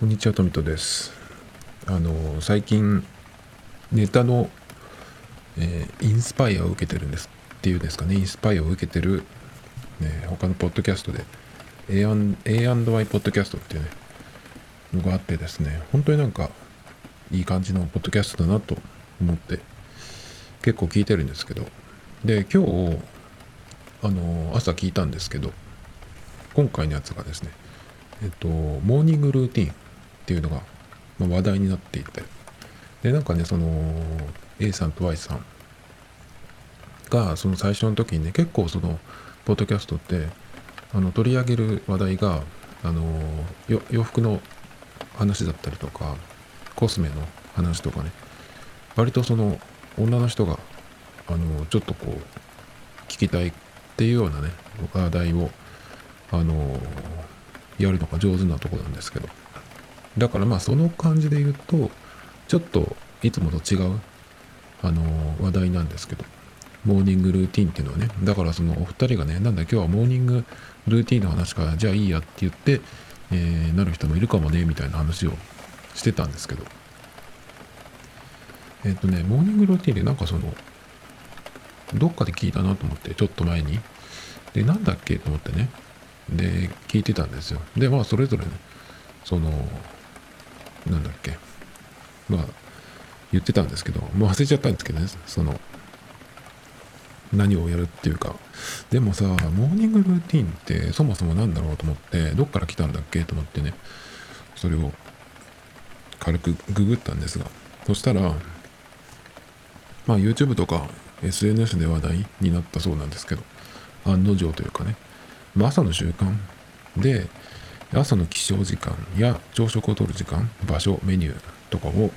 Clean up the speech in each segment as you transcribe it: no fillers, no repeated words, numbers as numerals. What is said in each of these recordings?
こんにちは、Tomitoです。最近ネタの、インスパイアを受けてるんですっていうんですかね、インスパイアを受けてる、他のポッドキャストで A&Y ポッドキャストっていうねのがあってですね、本当になんかいい感じのポッドキャストだなと思って結構聞いてるんですけど、で今日朝聞いたんですけど、今回のやつがですね、モーニングルーティーンっていうのが話題になっていて、でなんかね、その A さんと Y さんがその最初の時にね、結構そのポッドキャストって取り上げる話題が洋服の話だったりとかコスメの話とかね、割とその女の人がちょっとこう聞きたいっていうようなね話題をやるのが上手なとこなんですけど、だからまあその感じで言うとちょっといつもと違う話題なんですけど、モーニングルーティーンっていうのはね、だからそのお二人がね、なんだ今日はモーニングルーティーンの話からじゃあいいやって言って、なる人もいるかもねみたいな話をしてたんですけど、モーニングルーティーンでなんかそのどっかで聞いたなと思って、ちょっと前にでなんだっけと思ってね、で聞いてたんですよ。でまあそれぞれね、そのなんだっけ、まあ言ってたんですけど、もう忘れちゃったんですけどね、その何をやるっていうか。でもさ、モーニングルーティーンってそもそもなんだろうと思って、どっから来たんだっけと思ってね、それを軽くググったんですが、そしたらまあ YouTube とか SNS で話題になったそうなんですけど、案の定というかね、朝の習慣で朝の起床時間や朝食をとる時間、場所、メニューとかを、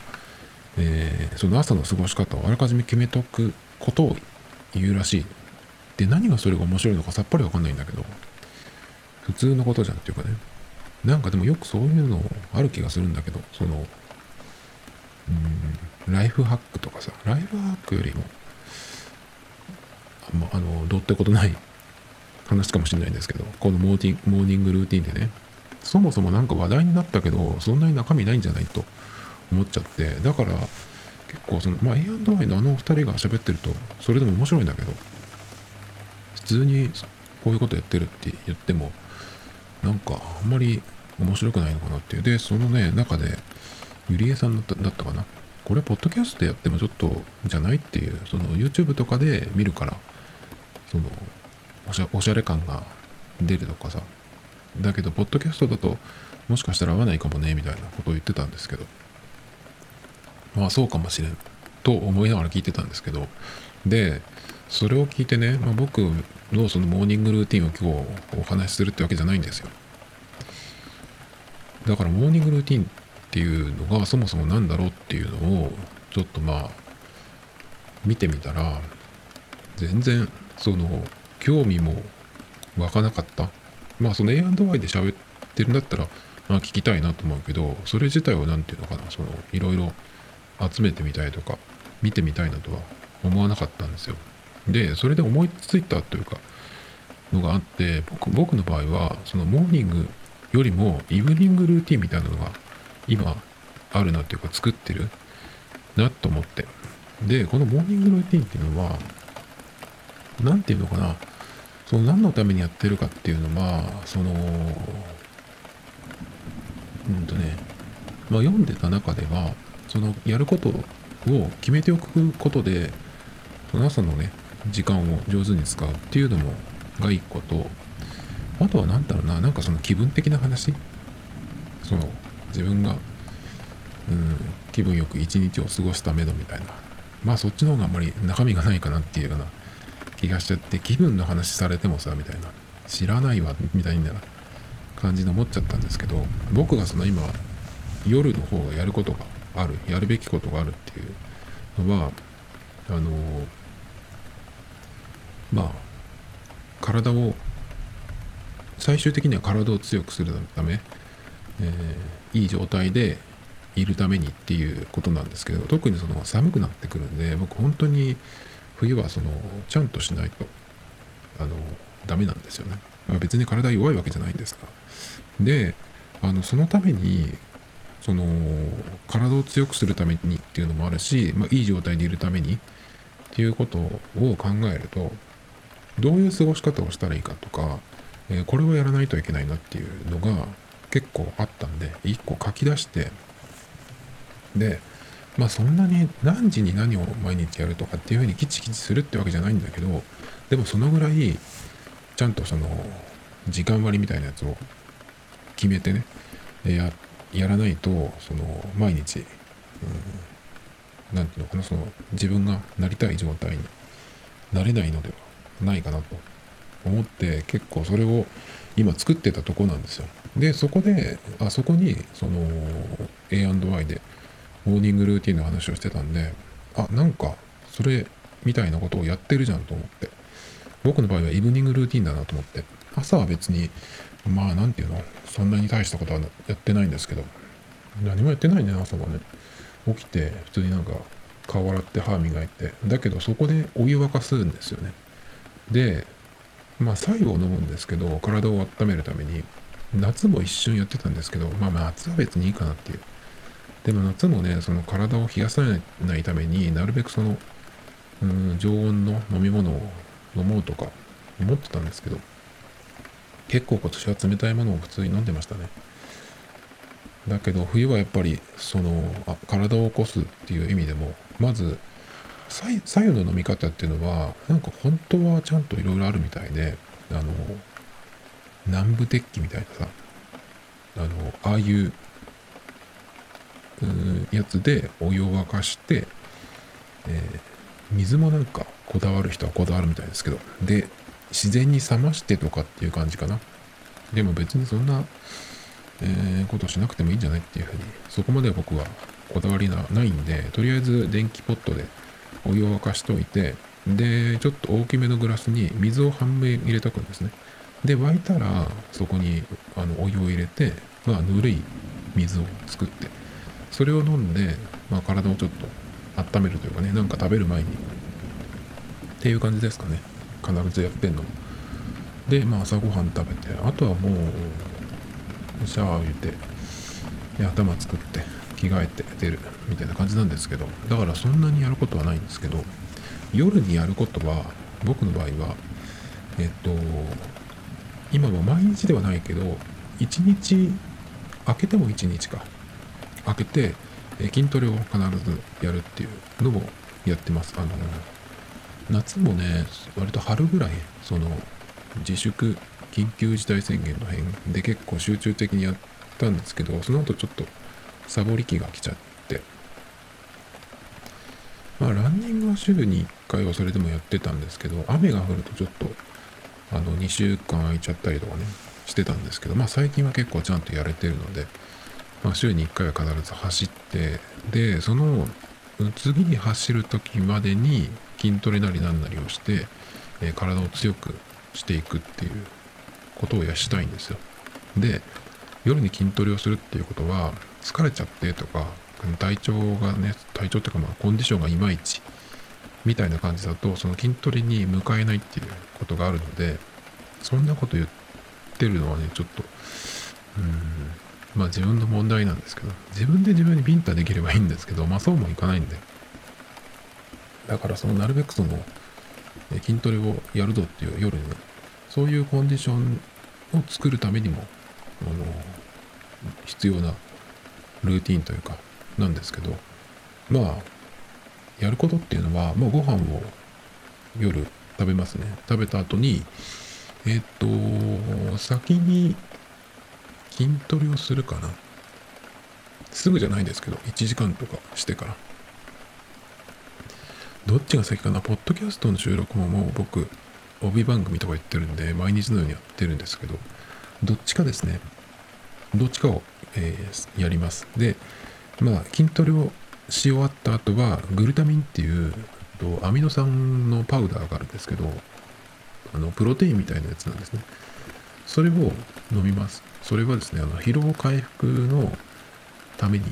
その朝の過ごし方をあらかじめ決めとくことを言うらしい。で何がそれが面白いのかさっぱりわかんないんだけど、普通のことじゃんっていうかね、なんかでもよくそういうのある気がするんだけど、そのライフハックとかさ、ライフハックよりもどうってことない話かもしれないんですけど、このモーニングルーティーンでね、そもそもなんか話題になったけどそんなに中身ないんじゃないと思っちゃって、だから結構そのまあ A&Y のお二人が喋ってるとそれでも面白いんだけど、普通にこういうことやってるって言ってもなんかあんまり面白くないのかなっていう。でそのね中でゆりえさんだったかな、これポッドキャストでやってもちょっとじゃないっていう、その YouTube とかで見るからそのおしゃれ感が出るとかさ、だけどポッドキャストだともしかしたら合わないかもねみたいなことを言ってたんですけど、まあそうかもしれんと思いながら聞いてたんですけど、でそれを聞いてね、まあ、僕のそのモーニングルーティンを今日お話しするってわけじゃないんですよ。だからモーニングルーティンっていうのがそもそもなんだろうっていうのをちょっとまあ見てみたら、全然その興味も湧かなかった。まあその A&Y で喋ってるんだったら、まあ、聞きたいなと思うけど、それ自体はなんていうのかな、そのいろいろ集めてみたいとか見てみたいなとは思わなかったんですよ。でそれで思いついたというかのがあって、僕の場合はそのモーニングよりもイブニングルーティンみたいなのが今あるなというか作ってるなと思って、でこのモーニングルーティンっていうのはなんていうのかな、その何のためにやってるかっていうのは、そのまあ、読んでた中ではそのやることを決めておくことでその朝のね時間を上手に使うっていうのもが一個と、あとは何だろうな、なんかその気分的な話、その自分が気分よく一日を過ごすためのみたいな、まあそっちの方があんまり中身がないかなっていうような気がしちゃって、気分の話されてもさみたいな、知らないわみたいな感じで思っちゃったんですけど、僕がその今夜の方がやることがある、やるべきことがあるっていうのはまあ体を最終的には体を強くするため、いい状態でいるためにっていうことなんですけど、特にその寒くなってくるんで、僕本当に冬はそのちゃんとしないとダメなんですよね。別に体弱いわけじゃないんですが、でそのためにその体を強くするためにっていうのもあるし、まあ、いい状態でいるためにっていうことを考えると、どういう過ごし方をしたらいいかとか、これをやらないといけないなっていうのが結構あったんで、一個書き出して、でまあそんなに何時に何を毎日やるとかっていうふうにキチキチするってわけじゃないんだけど、でもそのぐらいちゃんとその時間割みたいなやつを決めてね、やらないとその毎日、なんていうのかな、その自分がなりたい状態になれないのではないかなと思って、結構それを今作ってたとこなんですよ。でそこでそこにその A&Y でモーニングルーティンの話をしてたんで、なんかそれみたいなことをやってるじゃんと思って、僕の場合はイブニングルーティンだなと思って、朝は別にまあなんていうの、そんなに大したことはやってないんですけど、何もやってないね。朝はね、起きて普通になんか顔洗って歯磨いて、だけどそこでお湯沸かすんですよね。でまあ白湯を飲むんですけど、体を温めるために夏も一瞬やってたんですけど、まあ夏は別にいいかなっていう。でも夏もね、その体を冷やさないためになるべくその常温の飲み物を飲もうとか思ってたんですけど、結構今年は冷たいものを普通に飲んでましたね。だけど冬はやっぱりその体を起こすっていう意味でも、まず白湯の飲み方っていうのはなんか本当はちゃんといろいろあるみたいで、南部鉄器みたいなさ、ああいうやつでお湯を沸かして、水もなんかこだわる人はこだわるみたいですけど、で自然に冷ましてとかっていう感じかな。でも別にそんな、ことしなくてもいいんじゃないっていうふうに、そこまで僕はこだわりないんで、とりあえず電気ポットでお湯を沸かしておいて、でちょっと大きめのグラスに水を半分入れとくんですね。で沸いたらそこにお湯を入れて、まあぬるい水を作って、それを飲んで、まあ、体をちょっと温めるというかね、なんか食べる前にっていう感じですかね、必ずやってんので。まあ朝ごはん食べて、あとはもうシャワーを浴びて、頭作って着替えて出るみたいな感じなんですけど、だからそんなにやることはないんですけど、夜にやることは僕の場合は今は毎日ではないけど、1日明けても1日か開けて筋トレを必ずやるっていうのをやってます。夏もね、割と春ぐらい、その自粛緊急事態宣言の辺で結構集中的にやったんですけど、その後ちょっとサボり気が来ちゃって、まあランニングは週に1回はそれでもやってたんですけど、雨が降るとちょっと2週間空いちゃったりとかねしてたんですけど、まあ最近は結構ちゃんとやれてるので、まあ、週に1回は必ず走って、でその次に走る時までに筋トレなりなんなりをして、体を強くしていくっていうことをしたいんですよ。で夜に筋トレをするっていうことは、疲れちゃってとか体調っていうか、まあコンディションがいまいちみたいな感じだと、その筋トレに向かえないっていうことがあるので、そんなこと言ってるのはね、ちょっとまあ自分の問題なんですけど、自分で自分にビンタできればいいんですけど、まあそうもいかないんで、だからそのなるべくその筋トレをやるぞっていう夜に、そういうコンディションを作るためにも必要なルーティンというかなんですけど、まあやることっていうのは、まあご飯を夜食べますね。食べた後に先に筋トレをするかな、すぐじゃないですけど1時間とかしてから、どっちが先かな。ポッドキャストの収録ももう僕帯番組とか言ってるんで毎日のようにやってるんですけど、どっちかですね、どっちかを、やります。でまあ筋トレをし終わった後はグルタミンっていうアミノ酸のパウダーがあるんですけど、プロテインみたいなやつなんですね。それを飲みます。それはですね、疲労回復のために、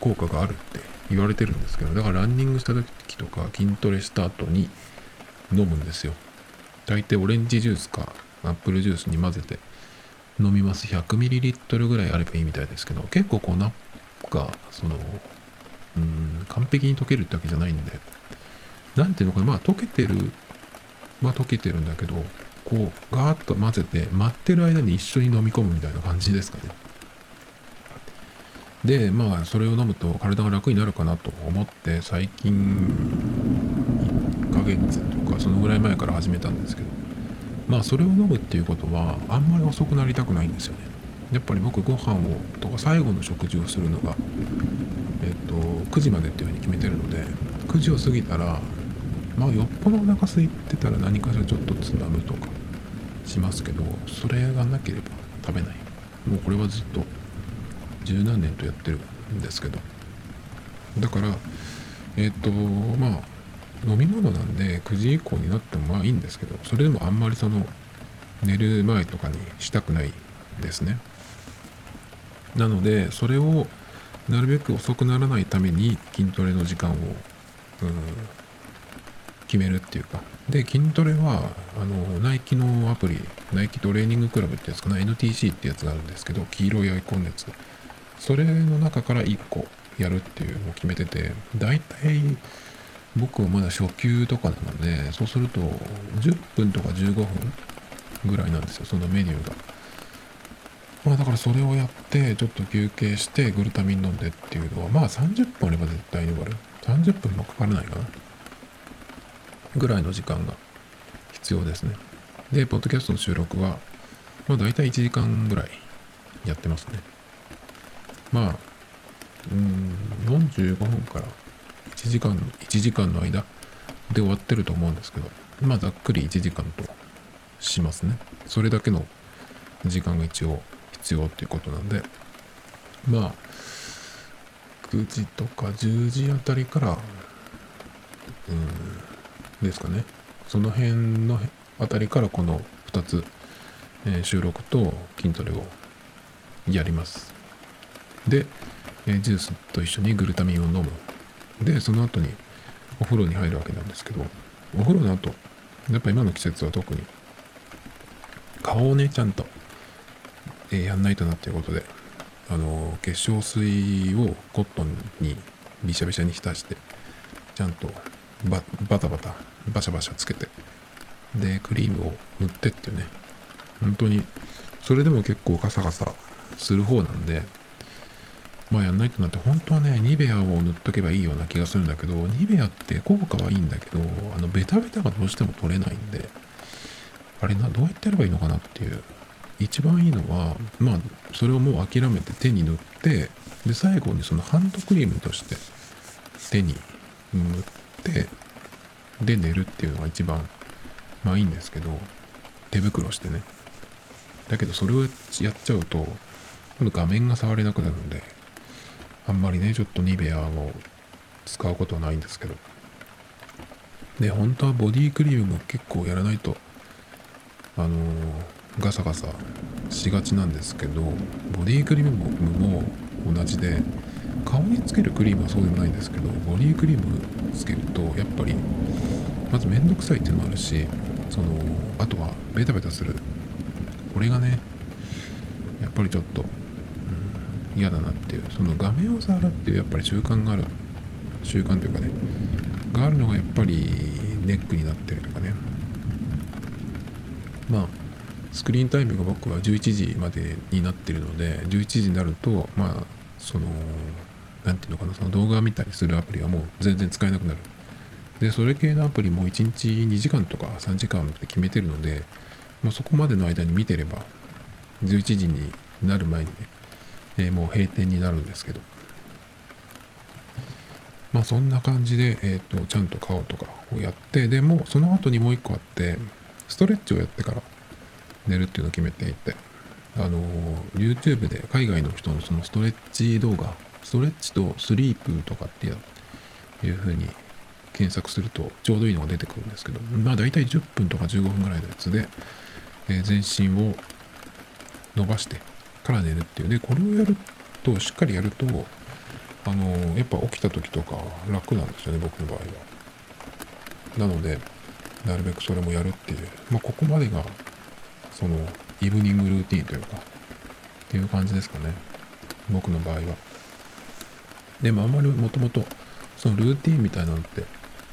効果があるって言われてるんですけど、だからランニングした時とか筋トレした後に飲むんですよ。大体オレンジジュースかアップルジュースに混ぜて飲みます。 100ml ぐらいあればいいみたいですけど、結構こうナップが完璧に溶けるってわけじゃないんで、なんていうのかな、溶けてるんだけど、こうガーッと混ぜて待ってる間に一緒に飲み込むみたいな感じですかね。でまあそれを飲むと体が楽になるかなと思って、最近1ヶ月とかそのぐらい前から始めたんですけど、まあそれを飲むっていうことはあんまり遅くなりたくないんですよね。やっぱり僕ご飯をとか最後の食事をするのが9時までっていうふうに決めてるので、9時を過ぎたらまあよっぽどお腹空いてたら何かしらちょっとつまむとかしますけど、それがなければ食べない。もうこれはずっと十何年とやってるんですけど、だからまあ飲み物なんで9時以降になってもまあいいんですけど、それでもあんまり寝る前とかにしたくないですね。なのでそれをなるべく遅くならないために筋トレの時間を決めるっていうか、で筋トレはナイキのアプリ、ナイキトレーニングクラブってやつかな、 NTC ってやつがあるんですけど、黄色いアイコンのやつ、それの中から1個やるっていうのを決めてて、だいたい僕はまだ初級とかなので、そうすると10分とか15分ぐらいなんですよ、そのメニューが。まあだからそれをやってちょっと休憩してグルタミン飲んでっていうのは、まあ30分あれば絶対に終わる、30分もかからないかなぐらいの時間が必要ですね。でポッドキャストの収録はまあだいたい1時間ぐらいやってますね。まあ45分から1時間の間で終わってると思うんですけど、まあざっくり1時間としますね。それだけの時間が一応必要っていうことなんで、まあ9時とか10時あたりからですかね、その辺のあたりからこの2つ、収録と筋トレをやります。で、ジュースと一緒にグルタミンを飲む。でその後にお風呂に入るわけなんですけど、お風呂の後やっぱ今の季節は特に顔をねちゃんと、やんないとなっていうことで、化粧水をコットンにびしゃびしゃに浸してちゃんとバタバタバシャバシャつけて、でクリームを塗ってっていうね、本当にそれでも結構カサカサする方なんで、まあやんないとなって、本当はねニベアを塗っとけばいいような気がするんだけど、ニベアって効果はいいんだけどベタベタがどうしても取れないんで、あれどうやってやればいいのかなっていう。一番いいのはまあそれをもう諦めて手に塗って、で最後にそのハンドクリームとして手に塗って、で寝るっていうのが一番まあいいんですけど、手袋してね。だけどそれをやっちゃうと今度画面が触れなくなるんで、あんまりねちょっとニベアを使うことはないんですけど、で本当はボディクリームも結構やらないとガサガサしがちなんですけど、ボディクリームも同じで、顔につけるクリームはそうでもないんですけど、ボディクリームつけるとやっぱりまずめんどくさいっていうのもあるし、あとはベタベタする、これがねやっぱりちょっと嫌だなっていう、その画面を触るっていうやっぱり習慣というかねがあるのがやっぱりネックになってるとかね。まあスクリーンタイムが僕は11時までになってるので、11時になるとまあなんていうのかな、その動画見たりするアプリはもう全然使えなくなる。でそれ系のアプリも1日2時間とか3時間って決めてるので、まあ、そこまでの間に見てれば11時になる前にね、もう閉店になるんですけど、まあそんな感じで、ちゃんと顔とかをやって、でもその後にもう一個あって、ストレッチをやってから寝るっていうのを決めていて、YouTube で海外の人のそのストレッチ動画、ストレッチとスリープとかっていう風に検索するとちょうどいいのが出てくるんですけど、まあだいたい10分とか15分ぐらいのやつで、全身を伸ばしてから寝るっていう。でこれをやると、しっかりやるとやっぱ起きた時とか楽なんですよね、僕の場合は。なのでなるべくそれもやるっていう、まあここまでがイブニングルーティーンというかっていう感じですかね、僕の場合は。でもあんまりもともとそのルーティーンみたいなのって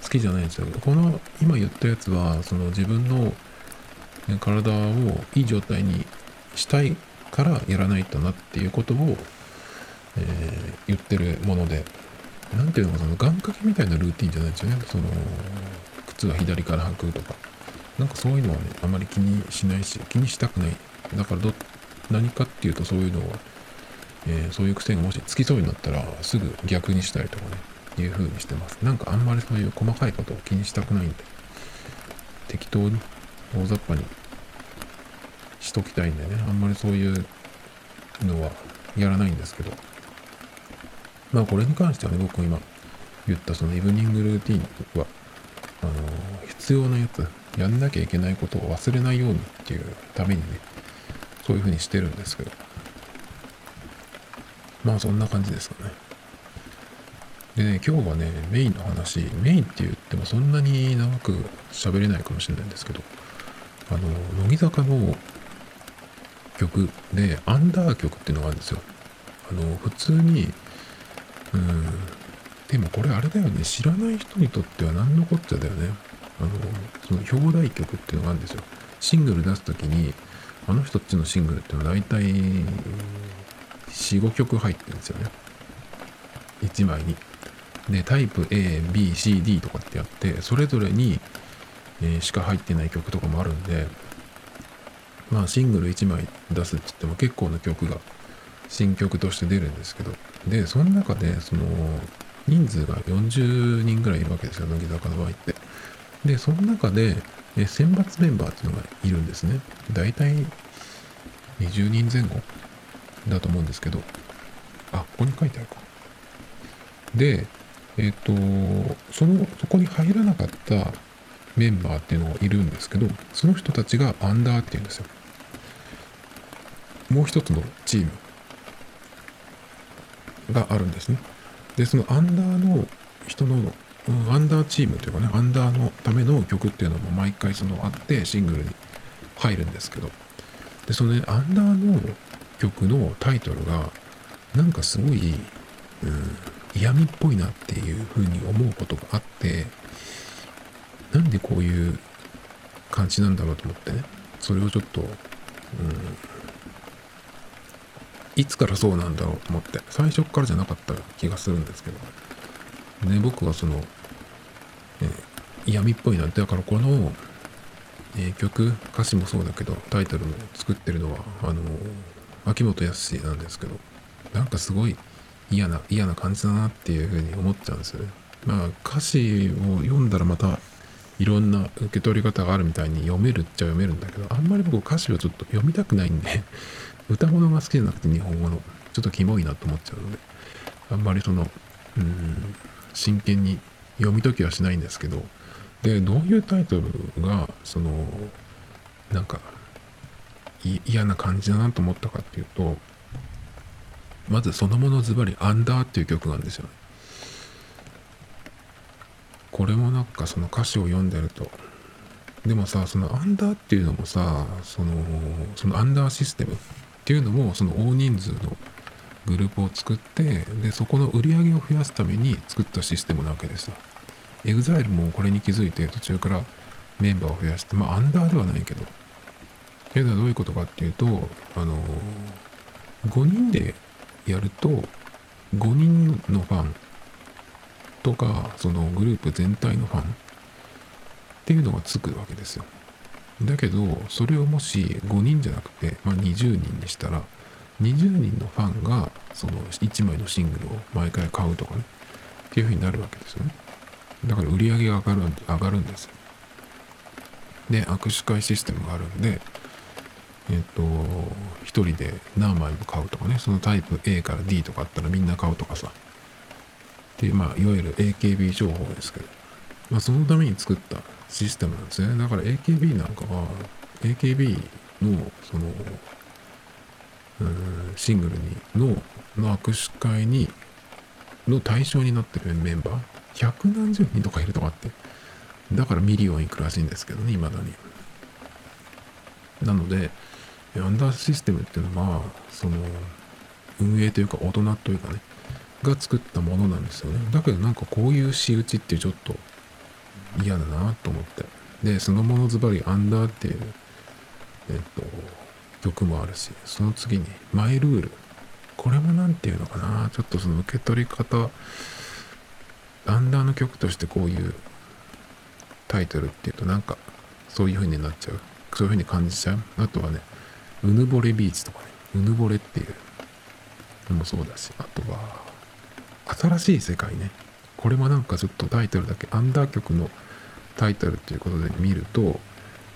好きじゃないんですけど、この今言ったやつはその自分の体をいい状態にしたいからやらないとなっていうことを、言ってるもので、なんていうのか、その願掛けみたいなルーティーンじゃないんですよね。その靴は左から履くとか、なんかそういうのはね、あまり気にしないし、気にしたくない。だから何かっていうと、そういうのを、そういう癖がもしつきそうになったらすぐ逆にしたりとかね、いう風にしてます。なんかあんまりそういう細かいことを気にしたくないんで、適当に大雑把にしときたいんでね、あんまりそういうのはやらないんですけど、まあこれに関してはね、僕今言ったそのイブニングルーティーンは必要なやつ、やんなきゃいけないことを忘れないようにっていうためにね、そういう風にしてるんですけど、まあそんな感じですかね。でね、今日はね、メインの話、メインって言ってもそんなに長く喋れないかもしれないんですけど、乃木坂の曲でアンダー曲っていうのがあるんですよ。普通に、でもこれあれだよね、知らない人にとっては何のこっちゃだよね。その表題曲っていうのがあるんですよ。シングル出すときに、あの人っちのシングルっていうのは大体 4,5 曲入ってるんですよね、1枚に。で、タイプ A、B、C、D とかってやって、それぞれに、しか入ってない曲とかもあるんで、まあシングル1枚出すって言っても結構な曲が新曲として出るんですけど、でその中でその人数が40人ぐらいいるわけですよ、乃木坂の場合って。でその中で、選抜メンバーっていうのがいるんですね。だいたい20人前後だと思うんですけど、あ、ここに書いてあるか。で、そこに入らなかったメンバーっていうのがいるんですけど、その人たちがアンダーっていうんですよ。もう一つのチームがあるんですね。で、そのアンダーの人の、アンダーチームというかね、アンダーのための曲っていうのも毎回そのあってシングルに入るんですけど、で、そのね、アンダーの曲のタイトルがなんかすごい、嫌味っぽいなっていうふうに思うことがあって、なんでこういう感じなんだろうと思ってね、それをちょっと、いつからそうなんだろうと思って、最初からじゃなかった気がするんですけどね、僕はその、嫌味っぽいなって。だからこの、曲、歌詞もそうだけどタイトルも作ってるのは秋元康なんですけど、なんかすごい嫌な感じだなっていうふうに思っちゃうんですよね。まあ歌詞を読んだらまたいろんな受け取り方があるみたいに読めるっちゃ読めるんだけど、あんまり僕歌詞をちょっと読みたくないんで歌物が好きじゃなくて日本語のちょっとキモいなと思っちゃうので、あんまりその真剣に読み解きはしないんですけど、でどういうタイトルがそのなんか嫌な感じだなと思ったかっていうと、まずそのものズバリアンダーっていう曲なんですよね。これもなんかその歌詞を読んでると、でもさ、そのアンダーっていうのもさ、そのアンダーシステムっていうのもその大人数のグループを作って、でそこの売り上げを増やすために作ったシステムなわけですよ。EXILE もこれに気づいて途中からメンバーを増やして、まあアンダーではないけど、っていうのはどういうことかっていうと、5人でやると5人のファンとかそのグループ全体のファンっていうのがつくわけですよ。だけどそれをもし5人じゃなくて、まあ、20人にしたら20人のファンがその1枚のシングルを毎回買うとかねっていうふうになるわけですよね。だから売り上げが上がるんですよ。で握手会システムがあるんで、1人で何枚も買うとかね、そのタイプ A から D とかあったらみんな買うとかさっていう、まあいわゆる AKB 情報ですけど、まあそのために作ったシステムなんですね。だから AKB なんかは AKB のそのシングルにの握手会にの対象になってるメンバー百何十人とかいるとかあって、だからミリオンいくらしいんですけどね、未だに。なのでアンダーシステムっていうのは、その運営というか大人というかねが作ったものなんですよね。だけどなんかこういう仕打ちってちょっと嫌だなと思って、でそのものズバリアンダーっていう曲もあるし、その次にマイルール、これもなんていうのかな、ちょっとその受け取り方、アンダーの曲としてこういうタイトルっていうとなんかそういう風になっちゃう、そういう風に感じちゃう。あとはね、うぬぼれビーチとかね、うぬぼれっていうのもそうだし、あとは新しい世界ね、これもなんかちょっとタイトルだけアンダー曲のタイトルということで見ると、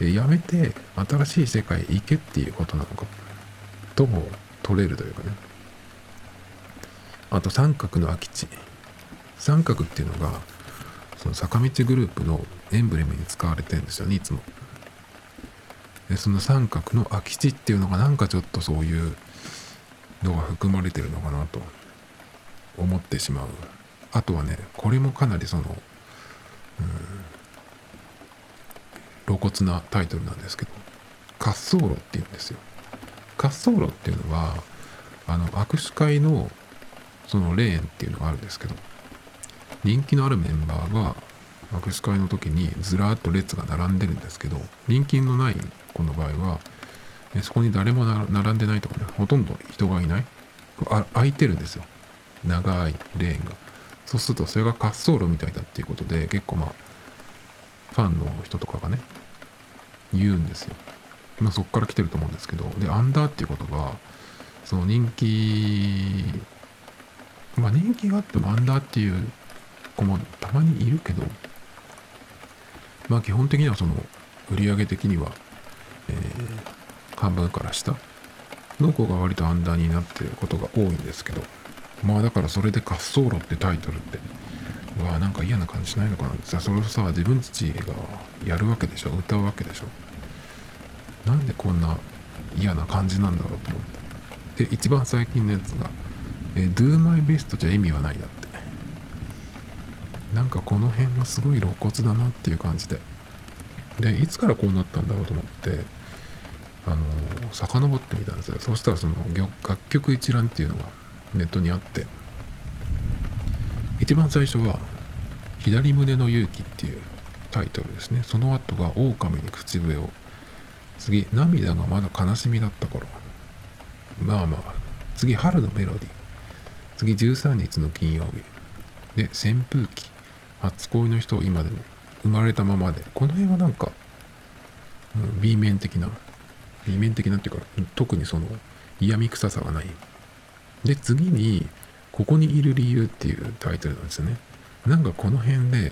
やめて新しい世界へ行けっていうことなのかとも取れるというかね。あと三角の空き地、三角っていうのがその坂道グループのエンブレムに使われてるんですよね、いつも。でその三角の空き地っていうのがなんかちょっとそういうのが含まれてるのかなと思ってしまう。あとはね、これもかなりその、露骨なタイトルなんですけど、滑走路っていうんですよ。滑走路っていうのは握手会のそのレーンっていうのがあるんですけど、人気のあるメンバーが握手会の時にずらーっと列が並んでるんですけど、人気のない子の場合はそこに誰も並んでないとかね、ほとんど人がいない、空いてるんですよ、長いレーンが。そうするとそれが滑走路みたいだっていうことで、結構まあファンの人とかがね言うんですよ。まあそこから来てると思うんですけど、でアンダーっていうことがその人気、まあ人気があってもアンダーっていう子もたまにいるけど、まあ基本的にはその売り上げ的には、半分から下の子が割とアンダーになっていることが多いんですけど、まあだからそれで滑走路ってタイトルってわ、なんか嫌な感じしないのかなってさ、それをさ自分たちがやるわけでしょ、歌うわけでしょ、なんでこんな嫌な感じなんだろうと思って。で一番最近のやつが Do my best じゃ意味はないだって、なんかこの辺がすごい露骨だなっていう感じで、でいつからこうなったんだろうと思って遡ってみたんですよ。そうしたらその楽曲一覧っていうのがネットにあって、一番最初は左胸の勇気っていうタイトルですね。その後が狼に口笛を、次涙がまだ悲しみだった頃、まあまあ次春のメロディー、次13日の金曜日で扇風機、初恋の人を今でも、生まれたままで、この辺はなんか、B面的なっていうか特にその嫌味臭さがない。で次にここにいる理由っていうタイトルなんですよね。なんかこの辺で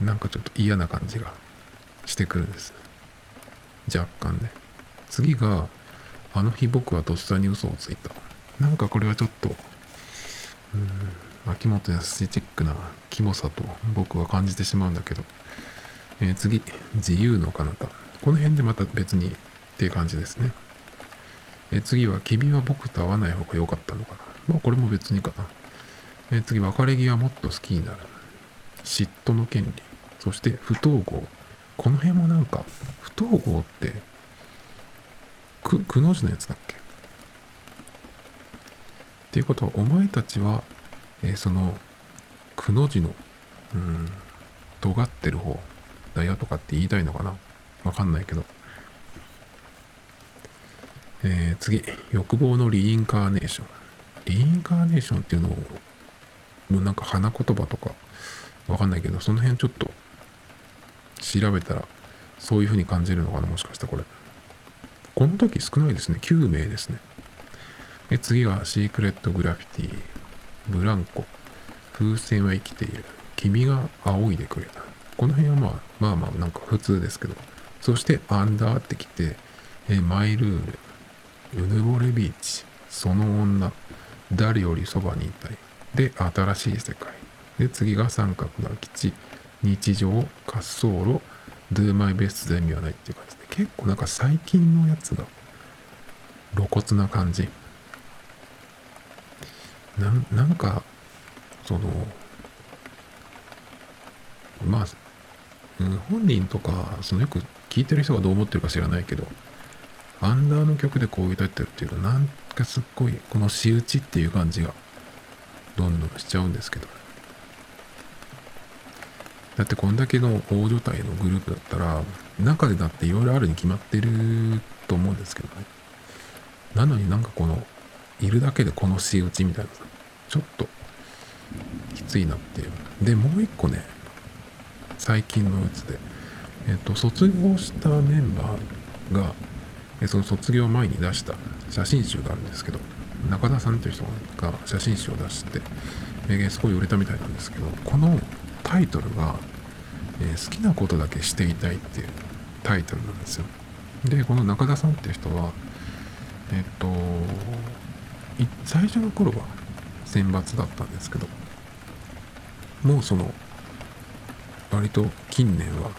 なんかちょっと嫌な感じがしてくるんです、若干ね。次があの日僕はとっさに嘘をついた、なんかこれはちょっと秋元康チックなキモさと僕は感じてしまうんだけど、次自由の彼方、この辺でまた別にっていう感じですね。次は君は僕と会わない方が良かったのかな、まあこれも別にかな。次、別れ際もっと好きになる、嫉妬の権利、そして不統合。この辺もなんか不統合ってくの字のやつだっけっていうことは、お前たちは、そのくの字の尖ってる方だよとかって言いたいのかな、わかんないけど。次、欲望のリインカーネーション。リインカーネーションっていうのをもうなんか花言葉とかわかんないけど、その辺ちょっと調べたらそういう風に感じるのかな、もしかしたらこれ。この時少ないですね、9名ですね。で次はシークレットグラフィティ、ブランコ、風船は生きている、君が仰いでくれた。この辺はまあなんか普通ですけど、そしてアンダーってきて、マイルール、うぬぼれビーチ、その女、誰よりそばにいたい、で新しい世界、で次が三角の空き地、日常、滑走路、 Do my best で意味はないっていう感じで、結構なんか最近のやつが露骨な感じ、なんかそのまあ、本人とかそのよく聞いてる人がどう思ってるか知らないけど、アンダーの曲でこう歌ってるっていうと、なんかすっごいこの仕打ちっていう感じがどんどんしちゃうんですけど、だってこんだけの大所帯のグループだったら中でだっていろいろあるに決まってると思うんですけどね。なのになんかこのいるだけでこの仕打ちみたいな、ちょっときついなっていう。でもう一個ね、最近のうちで、卒業したメンバーがその卒業前に出した写真集があるんですけど、中田さんという人が写真集を出してすごい売れたみたいなんですけど、このタイトルが、好きなことだけしていたいっていうタイトルなんですよ。でこの中田さんっていう人は最初の頃は選抜だったんですけど、もうその割と近年は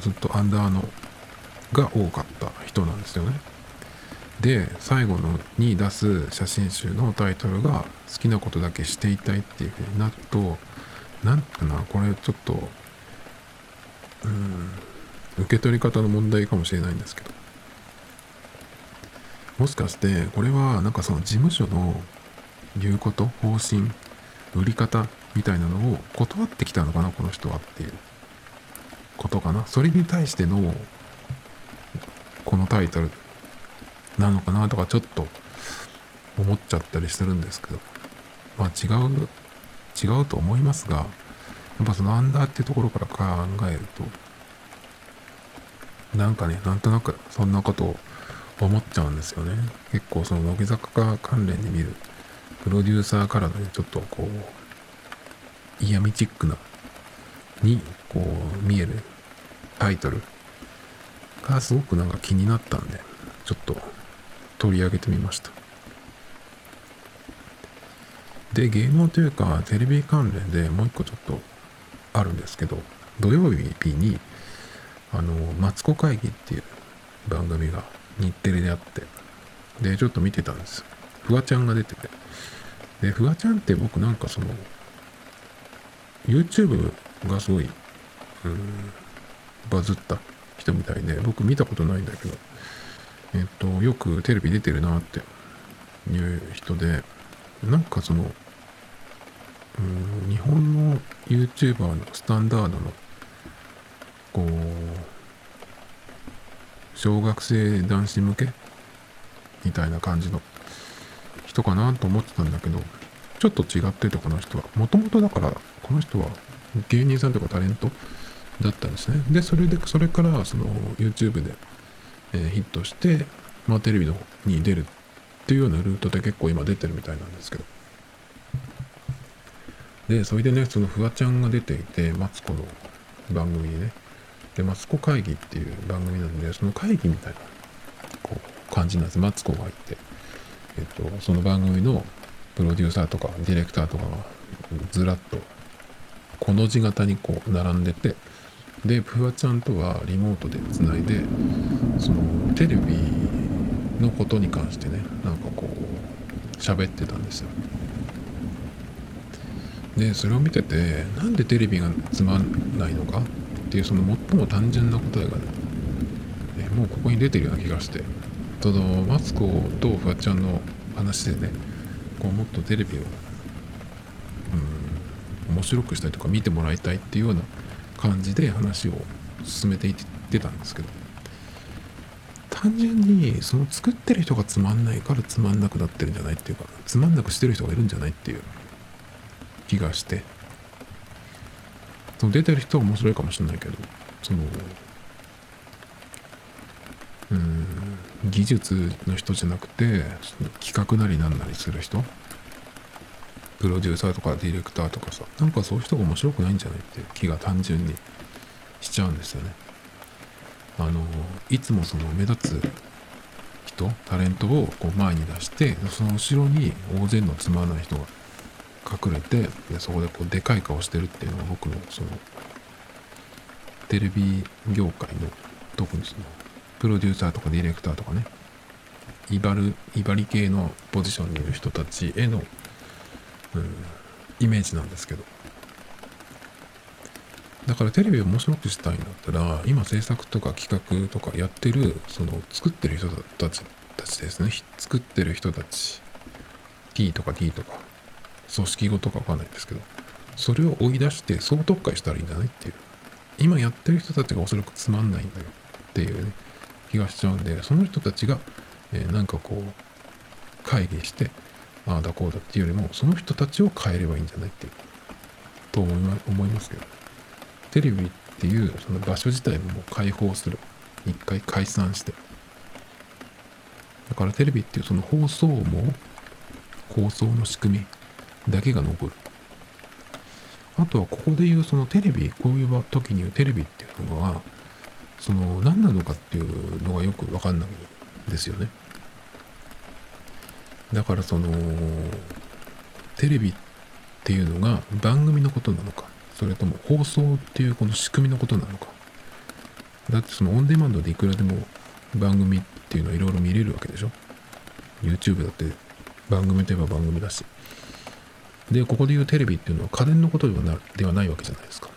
ずっとアンダーのが多かった人なんですよね。で最後のに出す写真集のタイトルが好きなことだけしていたいっていうふうになると、なんかな、これちょっと受け取り方の問題かもしれないんですけど、もしかしてこれはなんかその事務所の言うこと、方針、売り方みたいなのを断ってきたのかなこの人はっていうことかな。それに対してのこのタイトルなのかなとかちょっと思っちゃったりするんですけど、まあ違うと思いますが、やっぱそのアンダーっていうところから考えると、なんかね、なんとなくそんなことを思っちゃうんですよね。結構その乃木坂関連で見るプロデューサーからのね、ちょっとこう嫌味チックなにこう見えるタイトルがすごくなんか気になったんで、ちょっと取り上げてみました。で芸能というかテレビ関連でもう一個ちょっとあるんですけど、土曜日にマツコ会議っていう番組が日テレであって、でちょっと見てたんです。フワちゃんが出てて、でフワちゃんって僕なんかその YouTube がすごいバズった人みたいで、僕見たことないんだけど、よくテレビ出てるなっていう人で、なんかその日本の YouTuber のスタンダードのこう小学生男子向けみたいな感じの人かなと思ってたんだけど、ちょっと違ってて、この人はもともとだからこの人は芸人さんとかタレントだったんですね。でそれからその YouTube でヒットして、まあ、テレビの方に出るっていうようなルートで結構今出てるみたいなんですけど、でそれでね、そのフワちゃんが出ていて、マツコの番組にね、でマツコ会議っていう番組なんで、その会議みたいなこう感じなんです。マツコがいて、その番組のプロデューサーとかディレクターとかがずらっとこの字型にこう並んでて、でフワちゃんとはリモートでつないで、そのテレビのことに関してね、なんかこう喋ってたんですよ。でそれを見てて、なんでテレビがつまんないのかっていう、その最も単純な答えがね、もうここに出てるような気がして、そのマツコとフワちゃんの話でね、こうもっとテレビを面白くしたりとか見てもらいたいっていうような感じで話を進めていってたんですけど、単純にその作ってる人がつまんないからつまんなくなってるんじゃないっていうか、つまんなくしてる人がいるんじゃないっていう気がして、その出てる人は面白いかもしれないけど、その技術の人じゃなくて、企画なりなんなりする人、プロデューサーとかディレクターとかさ、なんかそういう人が面白くないんじゃないっていう気が単純にしちゃうんですよね。いつもその目立つ人、タレントをこう前に出して、その後ろに大勢のつまらない人が隠れて、でそこでこうでかい顔してるっていうのが僕のそのテレビ業界の、特にそのプロデューサーとかディレクターとかね、威張り系のポジションにいる人たちへの、イメージなんですけど、だからテレビを面白くしたいんだったら、今制作とか企画とかやってる、その作ってる人たちですね。作ってる人たち、T とか D とか、組織語とかわかんないんですけど、それを追い出して総特化したらいいんじゃないっていう。今やってる人たちがおそらくつまんないんだよっていうね、気がしちゃうんで、その人たちが、なんかこう会議してああだこうだっていうよりも、その人たちを変えればいいんじゃないっていうと思いますけど、テレビっていうその場所自体ももう解放する、一回解散して、だからテレビっていうその放送も放送の仕組みだけが残る。あとはここでいうそのテレビ、こういう時に言うテレビっていうのはその何なのかっていうのがよく分かんないんですよね。だからそのテレビっていうのが番組のことなのか、それとも放送っていうこの仕組みのことなのか。だってそのオンデマンドでいくらでも番組っていうのはいろいろ見れるわけでしょ。 YouTube だって番組といえば番組だし、でここで言うテレビっていうのは家電のことではないわけじゃないですか。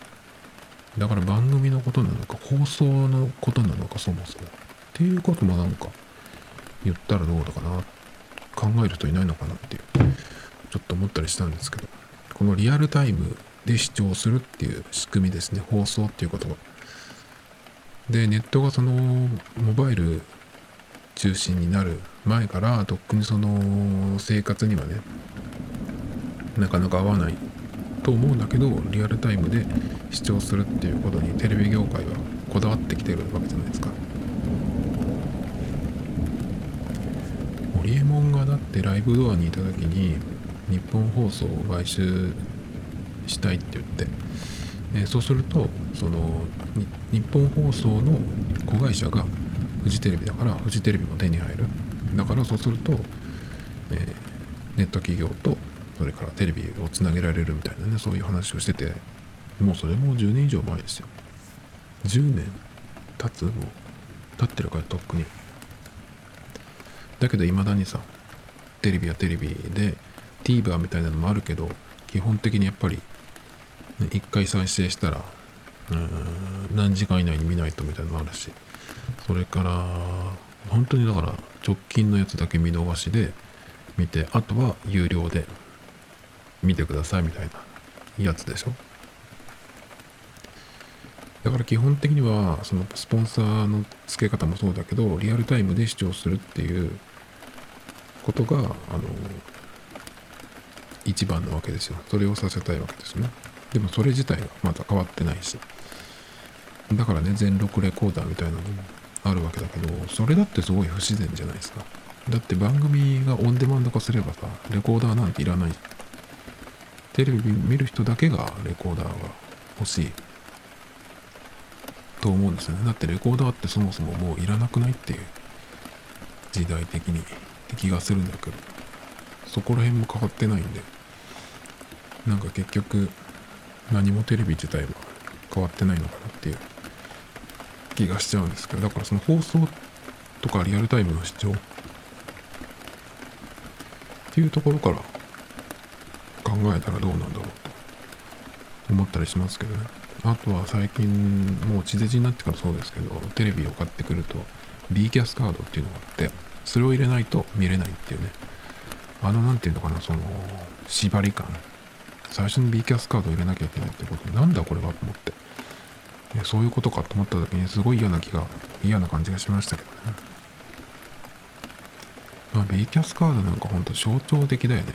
だから番組のことなのか放送のことなのか、そもそもっていうこともなんか言ったらどうだかな、考える人いないのかなっていうちょっと思ったりしたんですけど、このリアルタイムで視聴するっていう仕組みですね、放送っていうことが。でネットがそのモバイル中心になる前からとっくにその生活にはねなかなか合わないと思うんだけど、リアルタイムで視聴するっていうことにテレビ業界はこだわってきてるわけじゃないですか。ホリエモンがだってライブドアにいた時に日本放送を買収したいって言って、そうするとその日本放送の子会社がフジテレビだから、フジテレビも手に入る。だからそうすると、ネット企業とそれからテレビをつなげられるみたいなね、そういう話をしてて、もうそれも10年以上前ですよ。10年経つ？もう経ってるから、とっくに。だけどいまだにさ、テレビはテレビで TVer みたいなのもあるけど、基本的にやっぱり、ね、1回再生したら何時間以内に見ないとみたいなのもあるし、それから本当にだから直近のやつだけ見逃しで見て、あとは有料で見てくださいみたいなやつでしょ。だから基本的にはそのスポンサーの付け方もそうだけど、リアルタイムで視聴するっていうことが一番なわけですよ。それをさせたいわけですね。でもそれ自体はまだ変わってないし、だからね全録レコーダーみたいなのもあるわけだけど、それだってすごい不自然じゃないですか。だって番組がオンデマンド化すればさ、レコーダーなんていらない。テレビ見る人だけがレコーダーが欲しいと思うんですよね。だってレコーダーってそもそももういらなくないっていう、時代的にって気がするんだけど、そこら辺も変わってないんで、なんか結局何もテレビ自体は変わってないのかなっていう気がしちゃうんですけど、だからその放送とかリアルタイムの視聴っていうところから考えたらどうなんだろうと思ったりしますけどね。あとは最近もう地デジになってからそうですけど、テレビを買ってくると B キャスカードっていうのがあって、それを入れないと見れないっていうね、なんていうのかな、その縛り感。最初に B キャスカードを入れなきゃいけないってこと、なんだこれはと思って、そういうことかと思った時にすごい嫌な感じがしましたけどね。まあ B キャスカードなんかほんと象徴的だよね、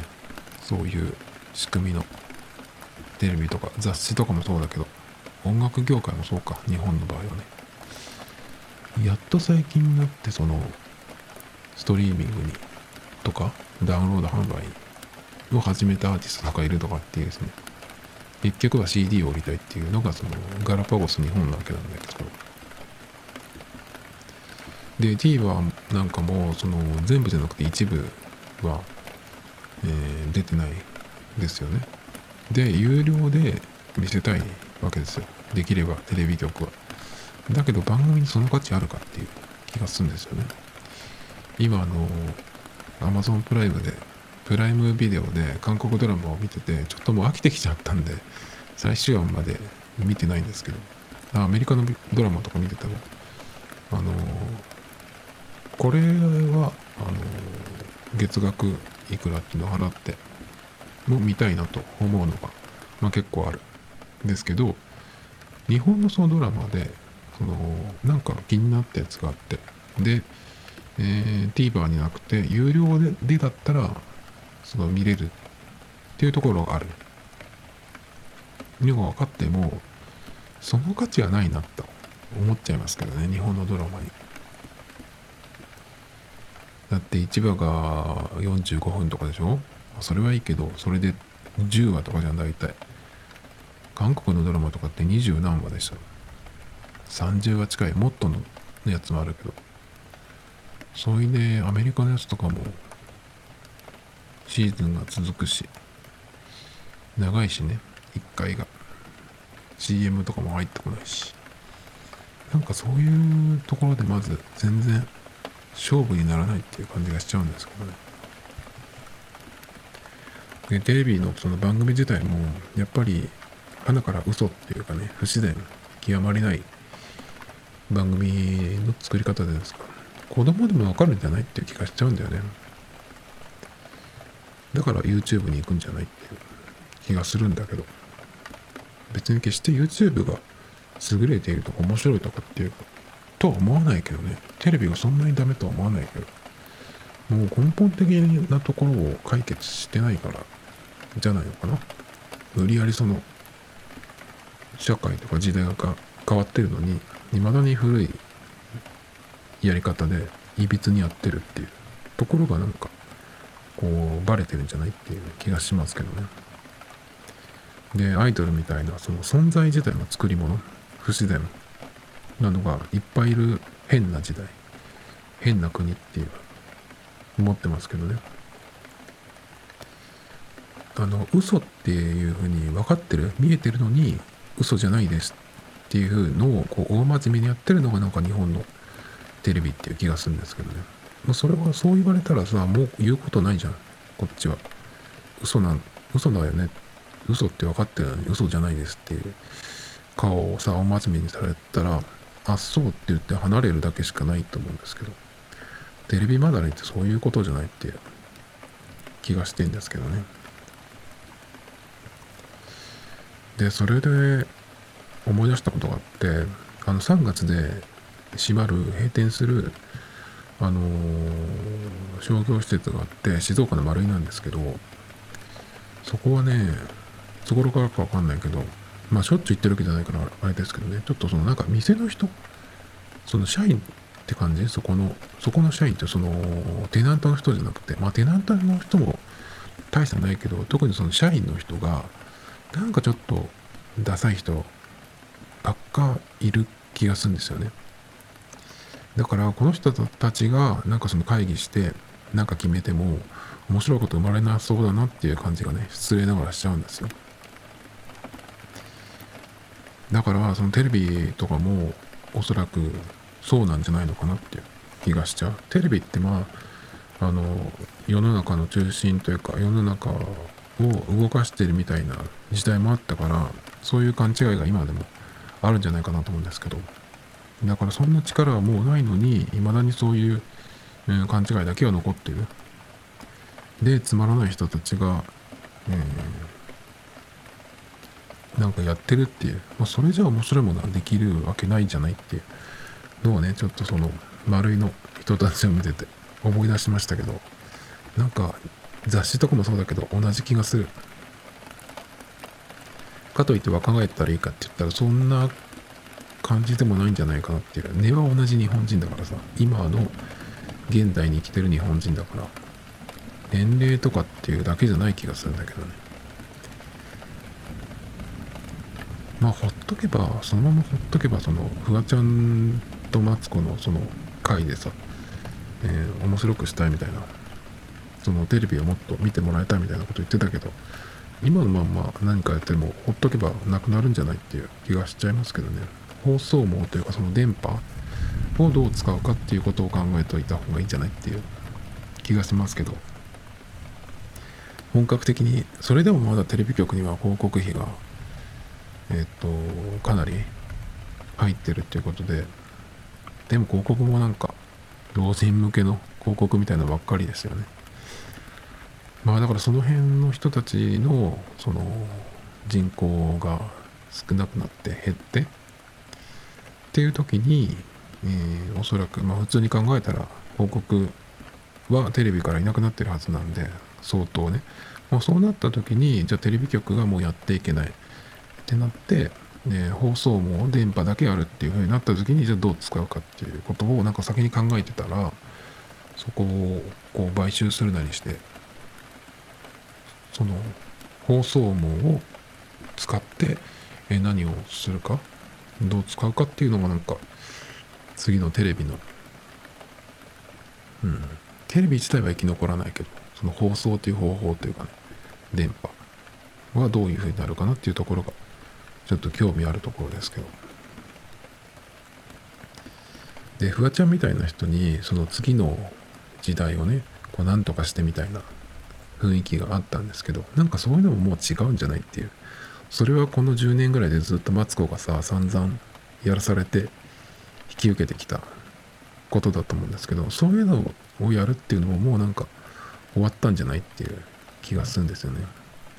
そういう仕組みの。テレビとか雑誌とかもそうだけど、音楽業界もそうか、日本の場合はね。やっと最近になってそのストリーミングにとかダウンロード販売を始めたアーティストとかいるとかっていうですね、結局は CD を売りたいっていうのがそのガラパゴス日本なわけなんだけど、で TVer なんかもその全部じゃなくて一部は、出てないですよね。で有料で見せたいわけですよ、できればテレビ局は。だけど番組にその価値あるかっていう気がするんですよね。今Amazon プライムでプライムビデオで韓国ドラマを見てて、ちょっともう飽きてきちゃったんで最終話まで見てないんですけど、アメリカのドラマとか見てたら、これは月額いくらっていうのを払っても見たいなと思うのが、まあ、結構あるんですけど、日本のそのドラマでなんか気になったやつがあって、で、TVer になくて有料 でだったら見れるっていうところがあるのが分かっても、その価値はないなと思っちゃいますけどね、日本のドラマに。だって1話が45分とかでしょ。それはいいけど、それで10話とかじゃん、大体。韓国のドラマとかって20何話でした。30話近い、もっとのやつもあるけど。そういうね、アメリカのやつとかもシーズンが続くし、長いしね、1回が CM とかも入ってこないし、なんかそういうところでまず全然勝負にならないっていう感じがしちゃうんですけどね。で、テレビのその番組自体もやっぱり鼻から嘘っていうかね、不自然極まりない番組の作り方じゃないですか。子供でもわかるんじゃないっていう気がしちゃうんだよね。だから YouTube に行くんじゃないっていう気がするんだけど、別に決して YouTube が優れているとか面白いとかっていうとは思わないけどね。テレビがそんなにダメとは思わないけど、もう根本的なところを解決してないからじゃないのかな。無理やり社会とか時代が変わってるのに、未だに古いやり方でいびつにやってるっていうところがなんかこうバレてるんじゃないっていう気がしますけどね。で、アイドルみたいな存在自体の作り物、不自然なのがいっぱいいる変な時代、変な国っていう思ってますけどね。嘘っていうふうに分かってる、見えてるのに嘘じゃないですっていうのを大真面目にやってるのがなんか日本のテレビっていう気がするんですけどね。まあ、それはそう言われたらさ、もう言うことないじゃん、こっちは。嘘だよね、嘘って分かってるのに嘘じゃないですっていう顔をさ、大真面目にされたら、あ、そうって言って離れるだけしかないと思うんですけど、テレビ離れってそういうことじゃないっていう気がしてんですけどね。で、それで思い出したことがあって、3月で閉店する商業施設があって、静岡の丸井なんですけど、そこはね、いつ頃からか分かんないけど、まあしょっちゅう行ってるわけじゃないからあれですけどね、ちょっとなんか店の人、社員って感じ、そこの社員ってテナントの人じゃなくて、まあテナントの人も大差ないけど、特に社員の人がなんかちょっとダサい人ばっかいる気がするんですよね。だからこの人たちがなんか会議してなんか決めても面白いこと生まれなそうだなっていう感じがね、失礼ながらしちゃうんですよ。だからテレビとかもおそらくそうなんじゃないのかなっていう気がしちゃう。テレビってまあ世の中の中心というか、世の中を動かしてるみたいな時代もあったから、そういう勘違いが今でもあるんじゃないかなと思うんですけど、だからそんな力はもうないのに、未だにそういう、勘違いだけは残っている。で、つまらない人たちが、なんかやってるっていう、まあ、それじゃ面白いものはできるわけないじゃないっていうのをね、ちょっと丸いの人たちを見てて思い出しましたけど、なんか雑誌とかもそうだけど同じ気がする。かといって若返ったらいいかって言ったら、そんな感じでもないんじゃないかなっていう。根は同じ日本人だからさ、今の現代に生きてる日本人だから、年齢とかっていうだけじゃない気がするんだけどね。まあほっとけば、そのままほっとけば、フワちゃんとマツコの回でさ、面白くしたいみたいな、テレビをもっと見てもらいたいみたいなこと言ってたけど、今のまんま何かやってもほっとけばなくなるんじゃないっていう気がしちゃいますけどね。放送網というか、電波をどう使うかっていうことを考えておいた方がいいんじゃないっていう気がしますけど、本格的にそれでもまだテレビ局には広告費がかなり入ってるっていうことで、でも広告もなんか老人向けの広告みたいなばっかりですよね。まあだからその辺の人たちのその人口が少なくなって減ってっていう時に、おそらくまあ普通に考えたら広告はテレビからいなくなってるはずなんで相当ね、もうそうなった時にじゃあテレビ局がもうやっていけないってなって、放送も電波だけあるっていう風になった時にじゃあどう使うかっていうことをなんか先に考えてたら、そこをこう買収するなりしてその放送網を使って何をするかどう使うかっていうのがなんか次のテレビの、テレビ自体は生き残らないけどその放送という方法というかね、電波はどういう風になるかなっていうところがちょっと興味あるところですけど、でフワちゃんみたいな人にその次の時代をねこうなんとかしてみたいな雰囲気があったんですけど、なんかそういうのももう違うんじゃないっていう、それはこの10年ぐらいでずっとマツコがさ散々やらされて引き受けてきたことだと思うんですけど、そういうのをやるっていうのももうなんか終わったんじゃないっていう気がするんですよね。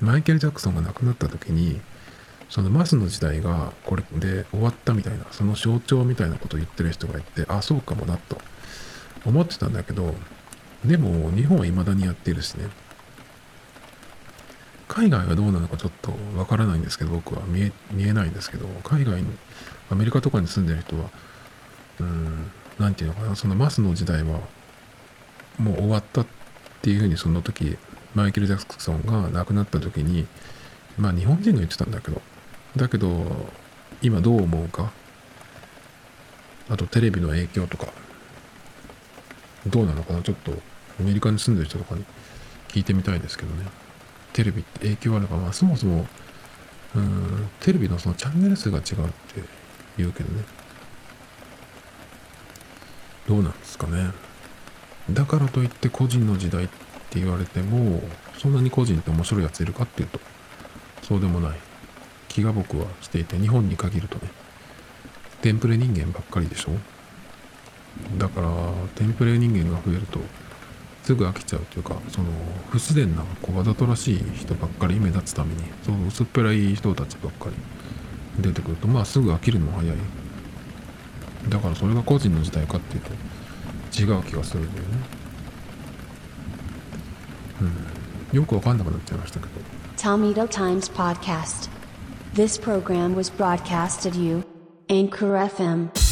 マイケル・ジャクソンが亡くなった時にそのマスの時代がこれで終わったみたいな、その象徴みたいなことを言ってる人がいて、あそうかもなと思ってたんだけど、でも日本は未だにやっているしね、海外はどうなのかちょっとわからないんですけど、僕は見えないんですけど、海外にアメリカとかに住んでる人はなんていうのかな、そのマスの時代はもう終わったっていうふうにその時マイケル・ジャクソンが亡くなった時にまあ日本人が言ってたんだけど、だけど今どう思うか、あとテレビの影響とかどうなのかな、ちょっとアメリカに住んでる人とかに聞いてみたいですけどね。テレビって影響あるのか、まあそもそもテレビのそのチャンネル数が違うって言うけどね、どうなんですかね。だからといって個人の時代って言われてもそんなに個人って面白いやついるかっていうとそうでもない気が僕はしていて、日本に限るとねテンプレ人間ばっかりでしょ、だからテンプレ人間が増えるとすぐ飽きちゃうというか、その不自然なこうわざとらしい人ばっかり目立つためにその薄っぺらい人たちばっかり出てくるとまあすぐ飽きるのも早い、だからそれが個人の時代かっていうと違う気がするんだよね。よくわかんなくなっちゃいましたけど。Tomito Times Podcast. This program was broadcast at you, KRFM.